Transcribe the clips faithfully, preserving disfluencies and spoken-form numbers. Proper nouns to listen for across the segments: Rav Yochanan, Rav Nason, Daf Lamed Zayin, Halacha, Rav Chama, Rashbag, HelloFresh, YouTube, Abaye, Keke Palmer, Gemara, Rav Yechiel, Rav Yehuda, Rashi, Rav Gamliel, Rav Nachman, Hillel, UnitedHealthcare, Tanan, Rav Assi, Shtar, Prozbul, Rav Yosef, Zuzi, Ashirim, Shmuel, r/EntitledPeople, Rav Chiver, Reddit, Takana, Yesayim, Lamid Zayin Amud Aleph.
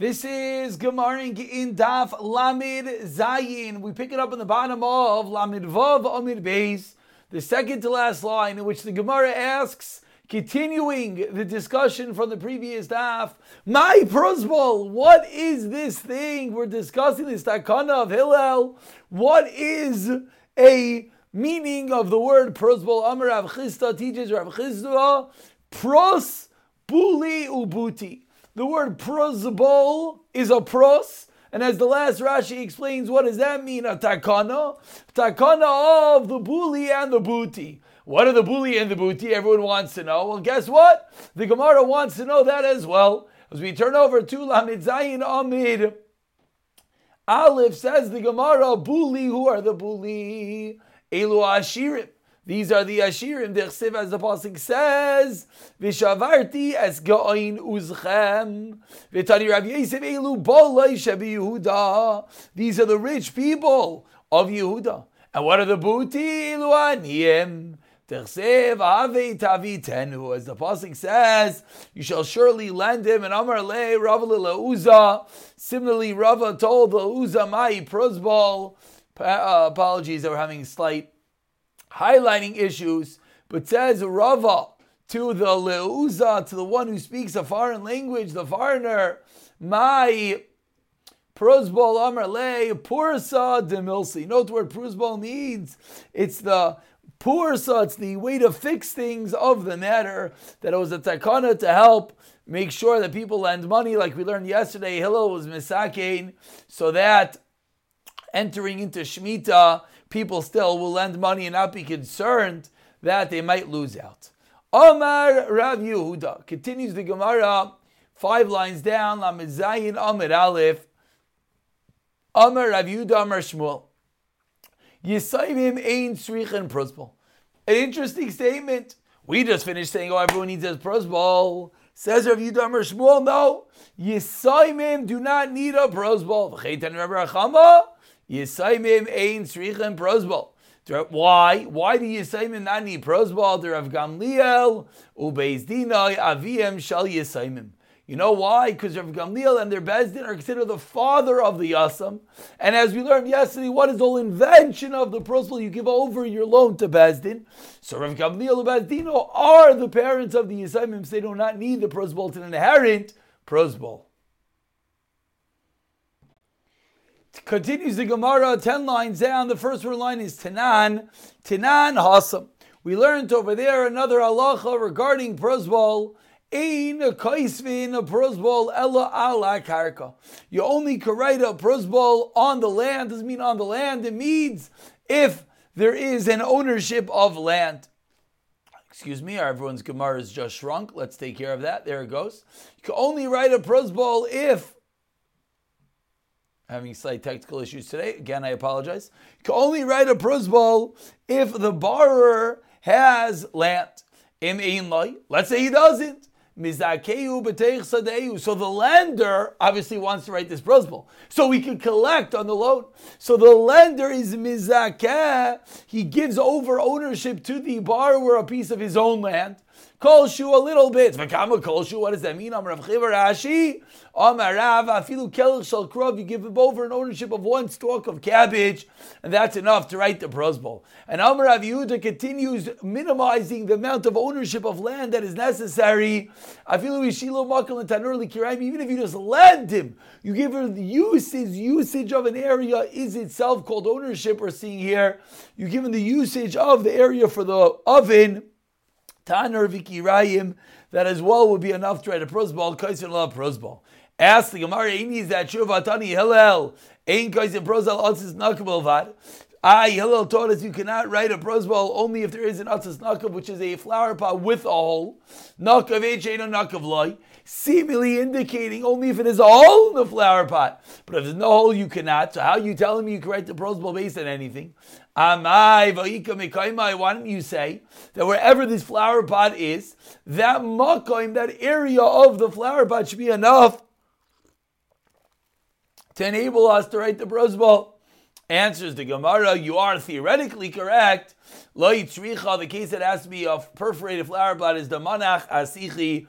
This is Gemara in Daf Lamed Zayin. We pick it up on the bottom of Lamid Vav Amir Beis, the second to last line, in which the Gemara asks, continuing the discussion from the previous daf, Mai Prozbul, what is this thing? We're discussing this Takana of Hillel. What is a meaning of the word Prozbul? Amar Rav Chisda teaches Rav Chisda, Pros Buli Ubuti. The word Prozbul is a pros, and as the last Rashi explains, what does that mean? A takana? Takana of the buli and the buti. What are the buli and the buti? Everyone wants to know. Well, guess what? The Gemara wants to know that as well. As we turn over to Lamid Zayin Amud Aleph, says the Gemara, buli, who are the buli? Elu Ashirim. These are the Ashirim, Dechsev, as the Pasuk says, V'shavarti es ga'ain uzchem, V'tani Rav Yosef elu bolai shebi Yehuda. These are the rich people of Yehuda. And what are the buti? Elu aniyim. Dechsev ave tavitenu. As the Pasuk says, you shall surely lend him. And Amar le Rava l'Uza. Similarly, Rava told l'Uza Mai Prozbul. Uh, apologies that we're having slight highlighting issues, but says Rava to the Leuza, to the one who speaks a foreign language, the foreigner, Mai Prozbul Amar Le Pursa de Milsi. Note where Prozbul means. It's the Pursa, it's the way to fix things of the matter, that it was a takana to help make sure that people lend money, like we learned yesterday. Hillel was Misakein, so that entering into Shemitah, people still will lend money and not be concerned that they might lose out. Omar Rav Yehuda, continues the Gemara, five lines down, Lamed Zayin Amud Aleph. Omar Rav Yehuda Amar Shmuel. Yesayim ein srichen Prozbul. An interesting statement. We just finished saying, oh, everyone needs a Prozbul. Says Rav Yehuda Amar Shmuel, no. Yesayim do not need a Prozbul. V'cheitan Rav Chama. Yesayim ein srichen Prozbul. Why? Why do Yesayim not need Prozbul? The Rav Gamliel uBezdin avim shel Yesayim. You know why? Because Rav Gamliel and their Bezdin are considered the father of the Yasam. And as we learned yesterday, what is the whole invention of the Prozbul? You give over your loan to Bezdin. So Rav Gamliel and Bezdin are the parents of the Yesayim. So they do not need the Prozbul to inherit Prozbul. Continues the Gemara, ten lines down. The first word line is Tanan. Tanan Hasam. We learned over there another halacha regarding Prozbul. Ein kaisvin Prozbul ella ala karka. You only can write a Prozbul on the land. Doesn't mean on the land. It means if there is an ownership of land. Excuse me, everyone's Gemara is just shrunk. Let's take care of that. There it goes. You can only write a Prozbul if... Having slight technical issues today. Again, I apologize. You can only write a Prozbul if the borrower has land. Im ein lai. Let's say he doesn't. Mizakeu b'teich sadeu. So the lender obviously wants to write this Prozbul, so we can collect on the loan. So the lender is mizakeh. He gives over ownership to the borrower a piece of his own land. Kolshu a little bit. V'kama kolshu. What does that mean? Amar Rav Chiver Rashi. Amar Rava. Afilu kelch shel krov. You give him over an ownership of one stalk of cabbage, and that's enough to write the Prozbul. And Amar Rav Yehuda continues minimizing the amount of ownership of land that is necessary. Afilu ishilo makom l'tanur l'kirayim. Even if you just lend him, you give him the usage. Usage of an area is itself called ownership. We're seeing here. You give him the usage of the area for the oven. Tanur v'kirayim, that as well would be enough to write a Prozbul. Kaisin love Prozbul. Ask the Gemara, is that true? Vatani Hillel ein kaisin Prozbul atzis nakab elvad. I Hillel taught us you cannot write a Prozbul only if there is an atzis nakab, which is a flower pot with a hole. Nakav echeinu nakav loy, seemingly indicating only if it is a hole in the flower pot. But if there's no hole, you cannot. So how are you telling me you can write the Prozbul based on anything? Amai vayika mekaimai, why don't you say that wherever this flower pot is, that makoim, that area of the flower pot should be enough to enable us to write the Prozbul? Answers the Gemara, you are theoretically correct. Lo yitzricha, the case that has to be a perforated flower pot is the manach asichi,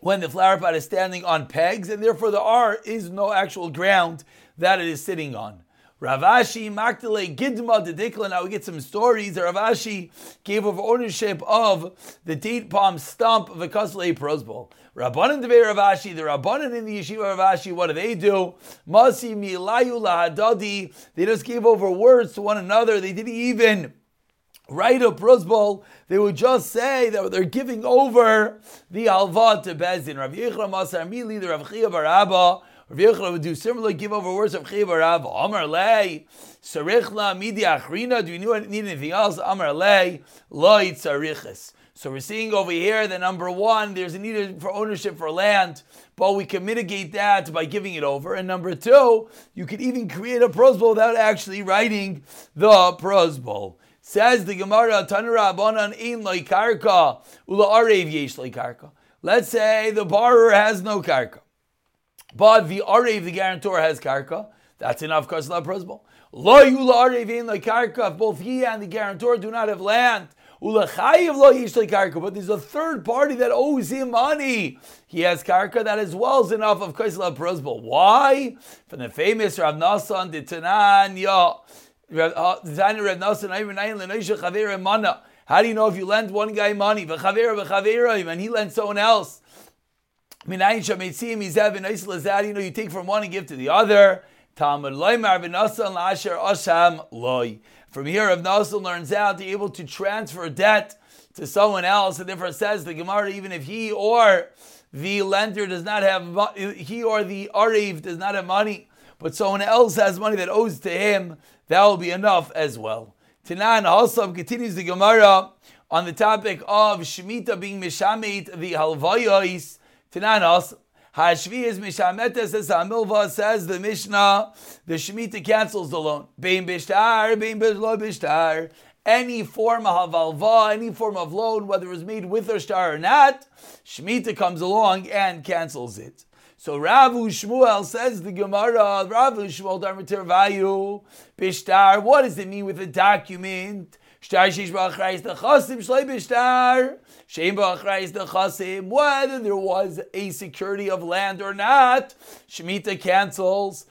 when the flower pot is standing on pegs, and therefore there are, is no actual ground that it is sitting on. Rav Assi, Maktele, Gidma, Dedikla, now we get some stories. Rav Assi gave over ownership of the date palm stump of a Kasle Prozbul. Rabbanan Devei Rav Assi, the Rabbanan in the Yeshiva Rav Assi, what do they do? Masi Milayu Lahadadi, they just gave over words to one another. They didn't even write a Prozbul. They would just say that they're giving over the halva to Bezdin. Rav Yechiel, Masar Mili, the Rav Chiver, Rabba. Rav Yochanan would do similar give-over words of Chiv or Rava. Amar lei, sarich la midi achrina. Do you need anything else? Amar lei, loy tzariches. So we're seeing over here that number one, there's a need for ownership for land, but we can mitigate that by giving it over. And number two, you could even create a Prozbul without actually writing the Prozbul. Says the Gemara, Tanura Abanan ein loy karka, ula arev yesh loy karka. Let's say the borrower has no karka, but the arev, the guarantor, has karka. That's enough kasla Prozbul. Lo yula arev ein la karka. If both he and the guarantor do not have land, ula chayiv lo yish la karka. But there's a third party that owes him money. He has karka. That as well is enough of kasla Prozbul. Why? From the famous Rav Nason the Tanan ya the Tanan Rav Nason ayim nayin lenoisha chaveira mana. How do you know if you lend one guy money v'chaveira v'chaveira and he lends someone else? You know, you take from one and give to the other. From here, Rav Nason learns out to be able to transfer debt to someone else, and therefore says the Gemara, even if he or the lender does not have, he or the arev does not have money, but someone else has money that owes to him, that will be enough as well. Tanan Hasam continues the Gemara on the topic of Shemitah being mishamit the halvayos. Tanan also, Hashvi is Mishametes as Hamilva, says the Mishnah, the Shemitah cancels the loan. Bein Bishtar, Bein Bishlo Bishtar. Any form of halva, any form of loan, whether it was made with a star or not, Shemitah comes along and cancels it. So Rav Shmuel says the Gemara, Rav Shmuel Darma Tervayu, Bishtar, what does it mean with a document? Whether there was a security of land or not, Shemitah cancels.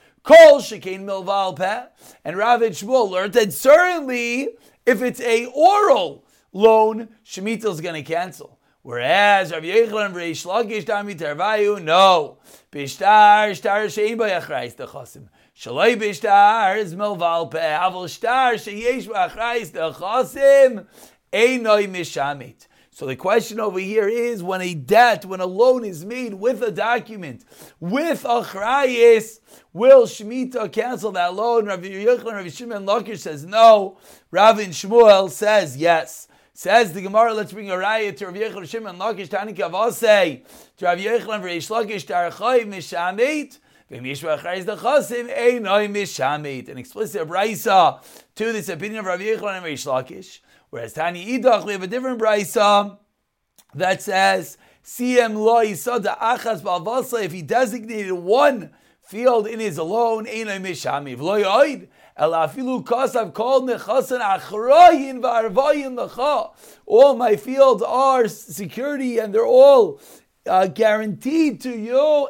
And Rav Shmuel learned that certainly if it's a oral loan, Shemitah is going to cancel. Whereas Rav Yechiel and Rav Shimon Lakish, no. Bishtar, shtar shein ba yachreis dechasim. Shalai bishtar is milval peh. Aval shtar sheyesh ba yachreis dechasim. Einoi mishamit. So the question over here is, when a debt, when a loan is made with a document, with achrayis, will Shemitah cancel that loan? Rav Yechiel and Rav Shimon Lakish says no. Rav Shmuel says yes. Says the Gemara, let's bring a raya to Rav Yechiel Shimon Lakish Tanikav Asay. To Rav Yechiel and Reish Lakish Tarchai Mishamit. An explicit brisa to this opinion of Rav Yechiel and Reish Lakish. Whereas Tani Idach, we have a different brisa that says, if he designated one field in his alone, Einoi Mishamit. V'lo yoid. All my fields are security and they're all uh, guaranteed to you.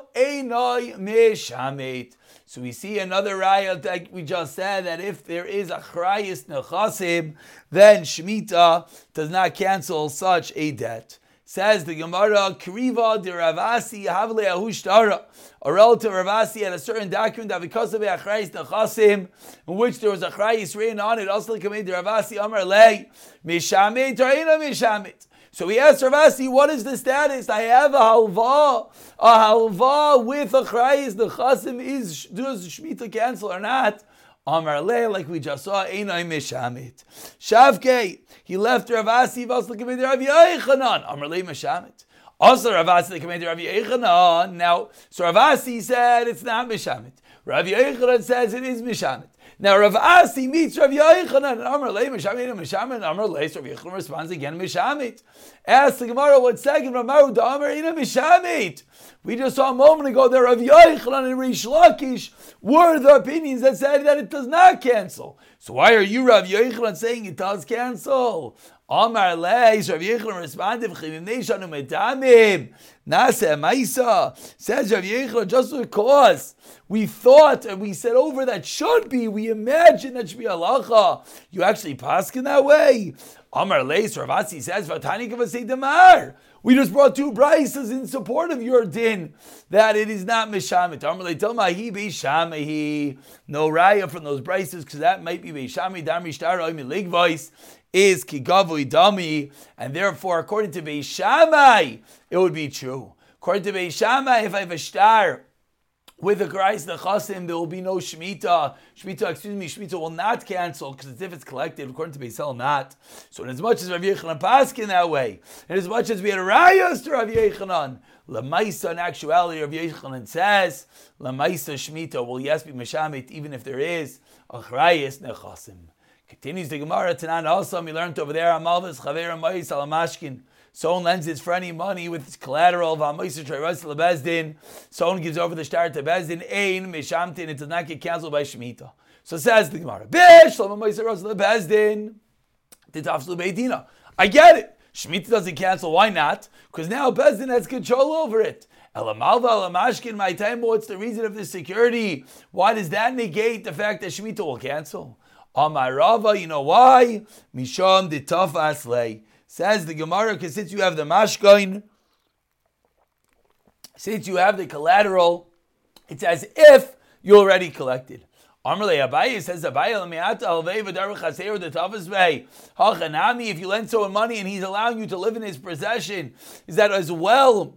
So we see another raya that we just said, that if there is a achrayis nechasim, then Shemitah does not cancel such a debt. Says the Gemara, Kriva de Rav Assi Havle Ahushtara. A relative Rav Assi had a certain document that because of Achrayis Nechasim, in which there was Achrayis written on it, also commanded Rav Assi Amar Lei Mishamit Raina Mishamit. So he asked Rav Assi, what is the status? I have a halva, a halva with Achrayis Nechasim. Is does Shemitah cancel or not? Amar Lei, like we just saw, Einai Mishamit. Shavkei, he left Rav Assi, also the commander of Yochanan. Amar Lei Mishamit. Also Rav Assi, the commander of Yochanan. Now, so Rav Assi said it's not Mishamit. Rav Yochanan says it is Mishamit. Now Rav Assi meets Rav Yochanan, and Amar Lei Mishamit, and Mishamit, and Amar Lei. So Rav Yochanan responds again, Mishamit. Ask the Gemara, one second, Ramaru da Amar Eina Mishamit. We just saw a moment ago that Rav Yochanan and Reish Lakish were the opinions that said that it does not cancel. So why are you, Rav Yochanan, saying it does cancel? Amar leis, Rav Yechiel responded, says Rav Yechiel, just because we thought and we said over that should be, we imagine that should be halacha, you actually paskin that way? Amar leis, Rav Assi says, we just brought two braises in support of your din that it is not mishamit. Amar leis, tell mahi beishamehi, no raya from those braises because that might be beishameh darmi shtar oim ligvois. Is Kigavui Dami, and therefore, according to Beis Shammai, it would be true. According to Beis Shammai, if I have a shtar with a Grais Nechasim, there will be no Shemitah. Shemitah, excuse me, Shemitah will not cancel because it's if it's collected, according to Beis Hillel, not. So, in as much as Rav Yochanan paskin that way, and as much as we had a rayos to Rav Yochanan, Lamaisa, in actuality, Rav Yochanan says, Lamaisa Shemitah will yes be Meshamit, even if there is a Grais Nechasim. Continues the Gemara, Tanan also, we learned over there, Amalvis, Chaver, Amayis, Alamashkin. Someone lends his friend money with his collateral, V'amayis, Trayros, Lebezdin. Someone gives over the shtar to Bezdin, Ein, Meshamtin, it does not get canceled by Shemitah. So says the Gemara, Bish, Lamamayis, Trayros, Lebezdin, Titafslu Beidina. I get it. Shemitah doesn't cancel, why not? Because now Bezdin has control over it. Elamalva, Alamashkin, my time, what's the reason of this security? Why does that negate the fact that Shemitah will cancel? Amar Rava, you know why? Misham de Tafas Lei. Says the Gemara, because since you have the mashkain, since you have the collateral, it's as if you already collected. Amar Le Abaye says, Abaye Lamiata Alvei Vadar Chaseir de Tafas Lei. Hachanami, if you lend someone money and he's allowing you to live in his possession, is that as well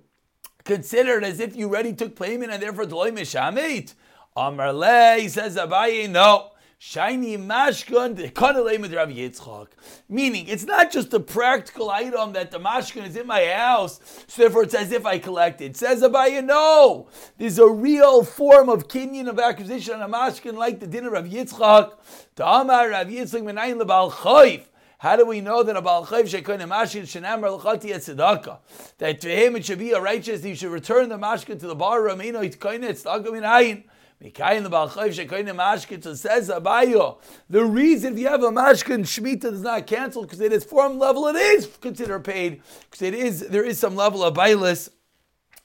considered as if you already took payment and therefore Deloy Mishamit? Amar Le, says Abaye, no. Shiny mashkan the kanalei with Rav Yitzchak, meaning it's not just a practical item that the mashkan is in my house, so therefore it's as if I collected. Says Abaye, no, there's a real form of kinyan of acquisition on a mashkan like the din of Rav Yitzchak. Ta'amar Rav Yitzchak menayin lebal chayv. How do we know that a Baal Chayv shekonim mashkin shenamar l'chati et tzedakah? That to him it should be a righteous, he should return the mashkin to the bar ramino it koine et tzedakah minayin. So says Abaye, the reason if you have a mashkin shemitah does not cancel because at its form level it is considered paid because it is there is some level of bailus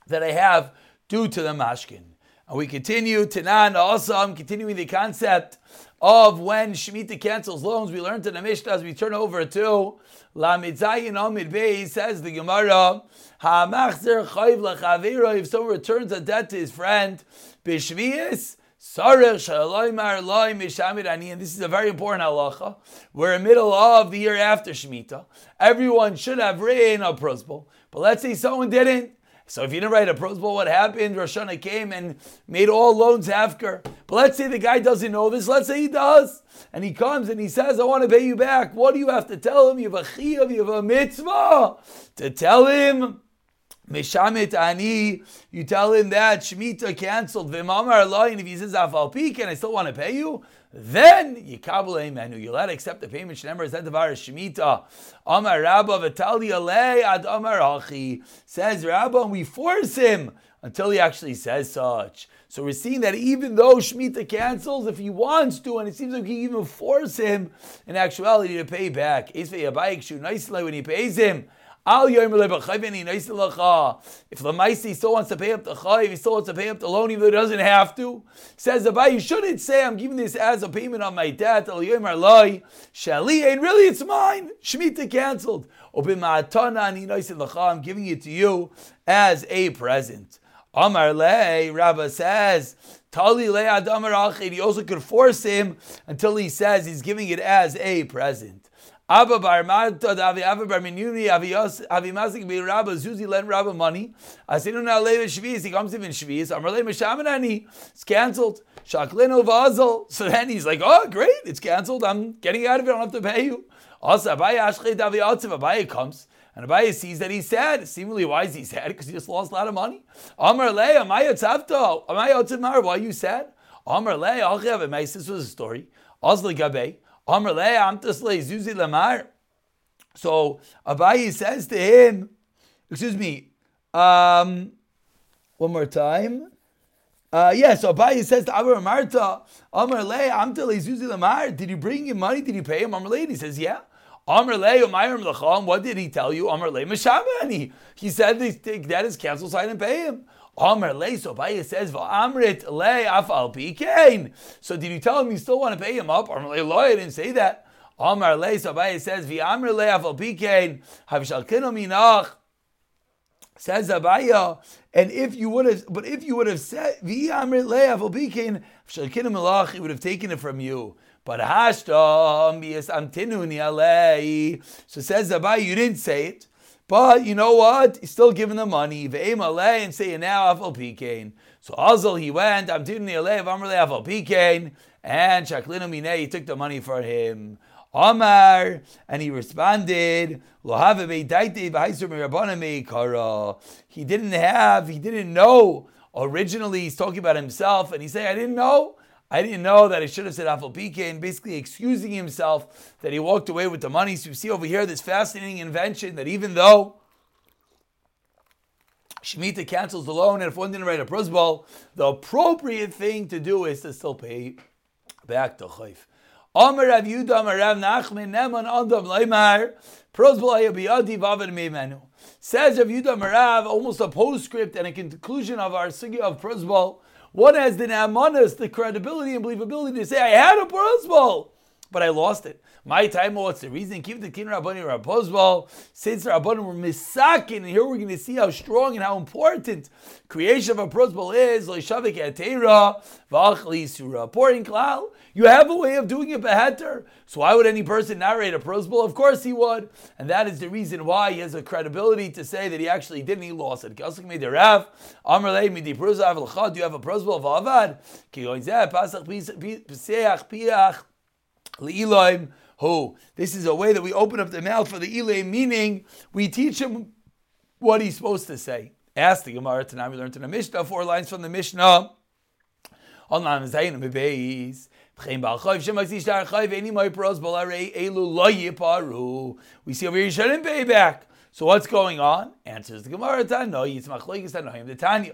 that I have due to the mashkin. And we continue Tanan also. I'm continuing the concept of when shemitah cancels loans. We learned in the Mishnah as we turn over to Lamid Zayin Amud Beis. Says the Gemara, Hamachzer Chayv Lachaviro. If someone returns a debt to his friend. Bishvius, Sarech, Shaloi, Marloi, Mishamid, Ani, and this is a very important halacha. We're in the middle of the year after Shemitah. Everyone should have written a Prozbul, but let's say someone didn't. So if you didn't write a Prozbul, what happened? Rosh Hashanah came and made all loans hefker. But let's say the guy doesn't know this. Let's say he does. And he comes and he says, I want to pay you back. What do you have to tell him? You have a chiyuv, you have a mitzvah to tell him. Meshamit Ani, you tell him that Shemitah canceled. V'mamar Allah, and if he says Afal Pik, and I still want to pay you, then you kabul menu. You'll have to accept the payment. Shnemer is that the var Shemitah. Amar Rabba v'tali alei ad Amar Achi, says Rabba, and we force him until he actually says such. So we're seeing that even though Shemitah cancels, if he wants to, and it seems like he even force him in actuality to pay back. When he pays him. If Lamaisi still wants to pay up the Chayiv, he still wants to pay up the loan, even though he doesn't have to, says Abaye, you shouldn't say, I'm giving this as a payment on my debt. Al Yomer Lai, Shali, and really it's mine. Shemitah canceled. I'm giving it to you as a present. Amar Lei, Rabba says, Tali Lei Adam Rachid, he also could force him until he says he's giving it as a present. Abba bar Marta, Avi Abba bar Minuni, Avi Masik be Rabba, Zuzi lent Rabba money. Asinuna Leva Shviz, he comes to him in Shviz. Amarle Meshamanani, it's cancelled. Shaklino Vazel. So then he's like, oh, great, it's cancelled. I'm getting out of it, I don't have to pay you. Also, Abaye Ashkhed Avi Atziv, Abaye comes. And Abaye sees that he's sad. Seemingly, why is he sad? Because he just lost a lot of money. Amarle, Amaya Tzavto, Amaya Otzimar, why are you sad? Amarle, Achiav, my sister was a story. Osle Gabe. Amr le amtasle Zuzi Lamar. So Abaye says to him, excuse me, um, one more time. Uh, yeah, so Abaye says to Abba Marta, Amr le amtasle Zuzi Lamar, did you bring him money? Did you pay him? Amr le, he says, yeah. Amr le umayr l'cham. What did he tell you? Amr le mishabani. He said they take that as cancel sign and pay him. Amr le. So Abaye says va'amrit le afal pi kain. So did you tell him you still want to pay him up? Amr le lo. I didn't say that. Amr le. So Abaye says v'amr le afal pi kain havshalkino minach. Says Abaye, and if you would have, but if you would have said, "V'yamrit le'afal b'kein," shalkinim alach, he would have taken it from you. But hashtam b'yis amtinuni alei. So says Abaye, you didn't say it, but you know what? He's still giving the money. Ve'im alei and say now afal b'kein. So Azal he went amtinuni alei v'amrit le'afal b'kein, and shalkinim minei. He took the money for him. Amar, and he responded, he didn't have, he didn't know. Originally, he's talking about himself, and he said, I didn't know. I didn't know that I should have said Afal Pikein, basically excusing himself that he walked away with the money. So you see over here this fascinating invention that even though Shemitah cancels the loan, and if one didn't write a Prozbul, the appropriate thing to do is to still pay back the Chayv. Amar Rav Yehuda, Amar Rav Nachman, Neman Adam Leimar, Prozbul Hayabiyadi Vavan Meimenu. Says Rav Yehuda Amar Rav, almost a postscript and a conclusion of our sugya of Prozbul. One has the na'amanas, the credibility and believability to say, I had a Prozbul, but I lost it. My time, what's the reason? Give the kin Rabbani Rav Prozbul. Since the Rabbani were misakin, and here we're going to see how strong and how important creation of a Prozbul is. L'shavik atera v'achli surah. Pouring klal. You have a way of doing it beheter. So why would any person narrate a Prozbul? Of course he would. And that is the reason why he has a credibility to say that he actually didn't, he lost it. Do you have a Prozbul? Who? This is a way that we open up the mouth for the Elay, meaning we teach him what he's supposed to say. Ask the Gemara, Tanan, we learned in the Mishnah, four lines from the Mishnah. On Lamid Zayin Amud Beis. We see over here, you shouldn't pay back. So what's going on? Answers the Gemara, Tanan, it's Machlokes Tanoim, the Tanya.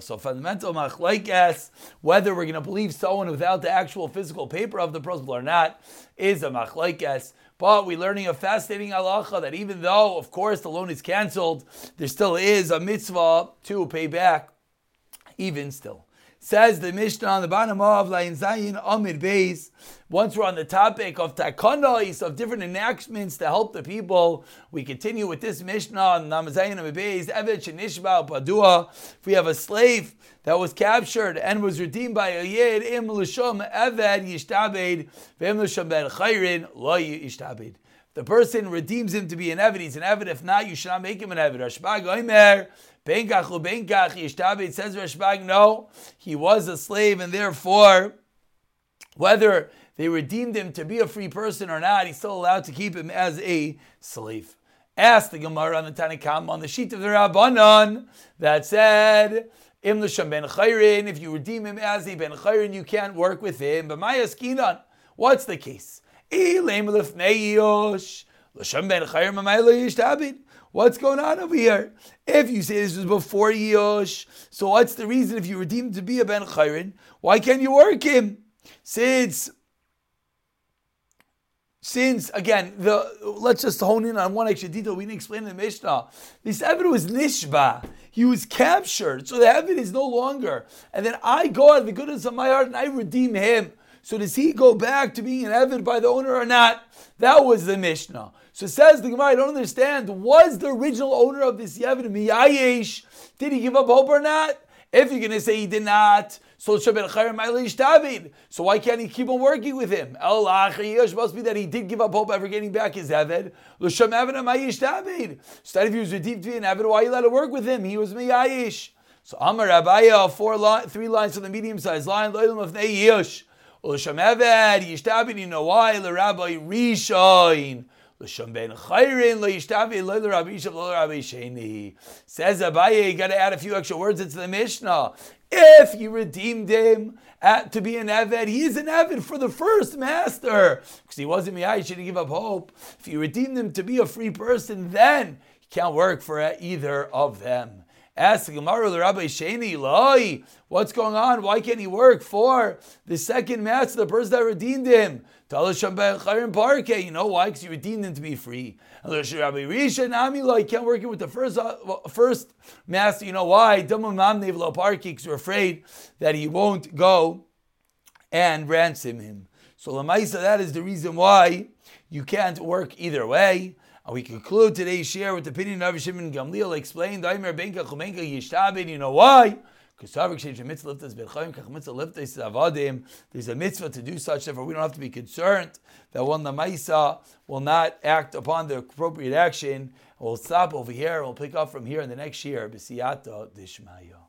So fundamental machlokes, whether we're going to believe someone without the actual physical paper of the Prozbul or not, is a machlokes. But we're learning a fascinating halacha that even though, of course, the loan is canceled, there still is a mitzvah to pay back, even still. Says the Mishnah on the bottom of Lamed Zayin Amud Beis. Once we're on the topic of Takana, of different enactments to help the people, we continue with this Mishnah on Lamed Zayin Amud Beis. Evet shenishba padua. If we have a slave that was captured and was redeemed by a yid, im l'shom eved yishtabed, v'im l'shom ben chayrin lo yishtabed. The person redeems him to be an eved. He's an eved. If not, you should not make him an eved. Rashbag oimer. Benkach ubenkach yishtabed. Says Rashbag, no, he was a slave, and therefore, whether they redeemed him to be a free person or not, he's still allowed to keep him as a slave. Ask the Gemara on the Tanakam on the sheet of the Rabbanon that said, Im l'sham ben chayrin. If you redeem him as a ben chayrin, you can't work with him. But my askinan, what's the case? What's going on over here? If you say this was before Yosh, so what's the reason if you redeemed to be a Ben Chayrin, why can't you work him? Since, since again, the let's just hone in on one extra detail we didn't explain in the Mishnah. This Eved was Nishba. He was captured, so the Eved is no longer. And then I go out of the goodness of my heart and I redeem him. So does he go back to being an Eved by the owner or not? That was the Mishnah. So says the Gemara, I don't understand. Was the original owner of this Eved Miyayesh? Did he give up hope or not? If you're going to say he did not, so so why can't he keep on working with him? It must be that he did give up hope ever getting back his Eved. So that if he was redeemed to be an Eved, why are you allowed to work with him? He was Miyayesh. So Amar Abaye, four li- three lines from the medium-sized line, Lo'ilam of Ne'yesh. L'sham Eved, Yishtabin, you know why? L'Rabbi Rishain. L'sham Ben Chayrin, L'Yishtabin, L'Rabbi Yishav, L'Rabbi Sheni. Says Abaye, you got to add a few extra words into the Mishnah. If you redeemed him at, to be an Eved, he is an Eved for the first master. Because he wasn't me, I shouldn't give up hope. If you redeemed him to be a free person, then he can't work for either of them. Ask Gemara the Rabbi Sheni Loi, what's going on? Why can't he work for the second master, the person that redeemed him? You know why? Because you redeemed him to be free. Rabbi Rishon Ami Loi, can't work with the first first master. You know why? Because you're afraid that he won't go and ransom him. So Lamaisa, that is the reason why you can't work either way. And we conclude today's share with the opinion of Rav Shimon Gamliel explained, you know why? Because there's a mitzvah to do such, therefore we don't have to be concerned that one Lamaisa will not act upon the appropriate action. We'll stop over here and we'll pick up from here in the next year. B'siyata d'shmaya.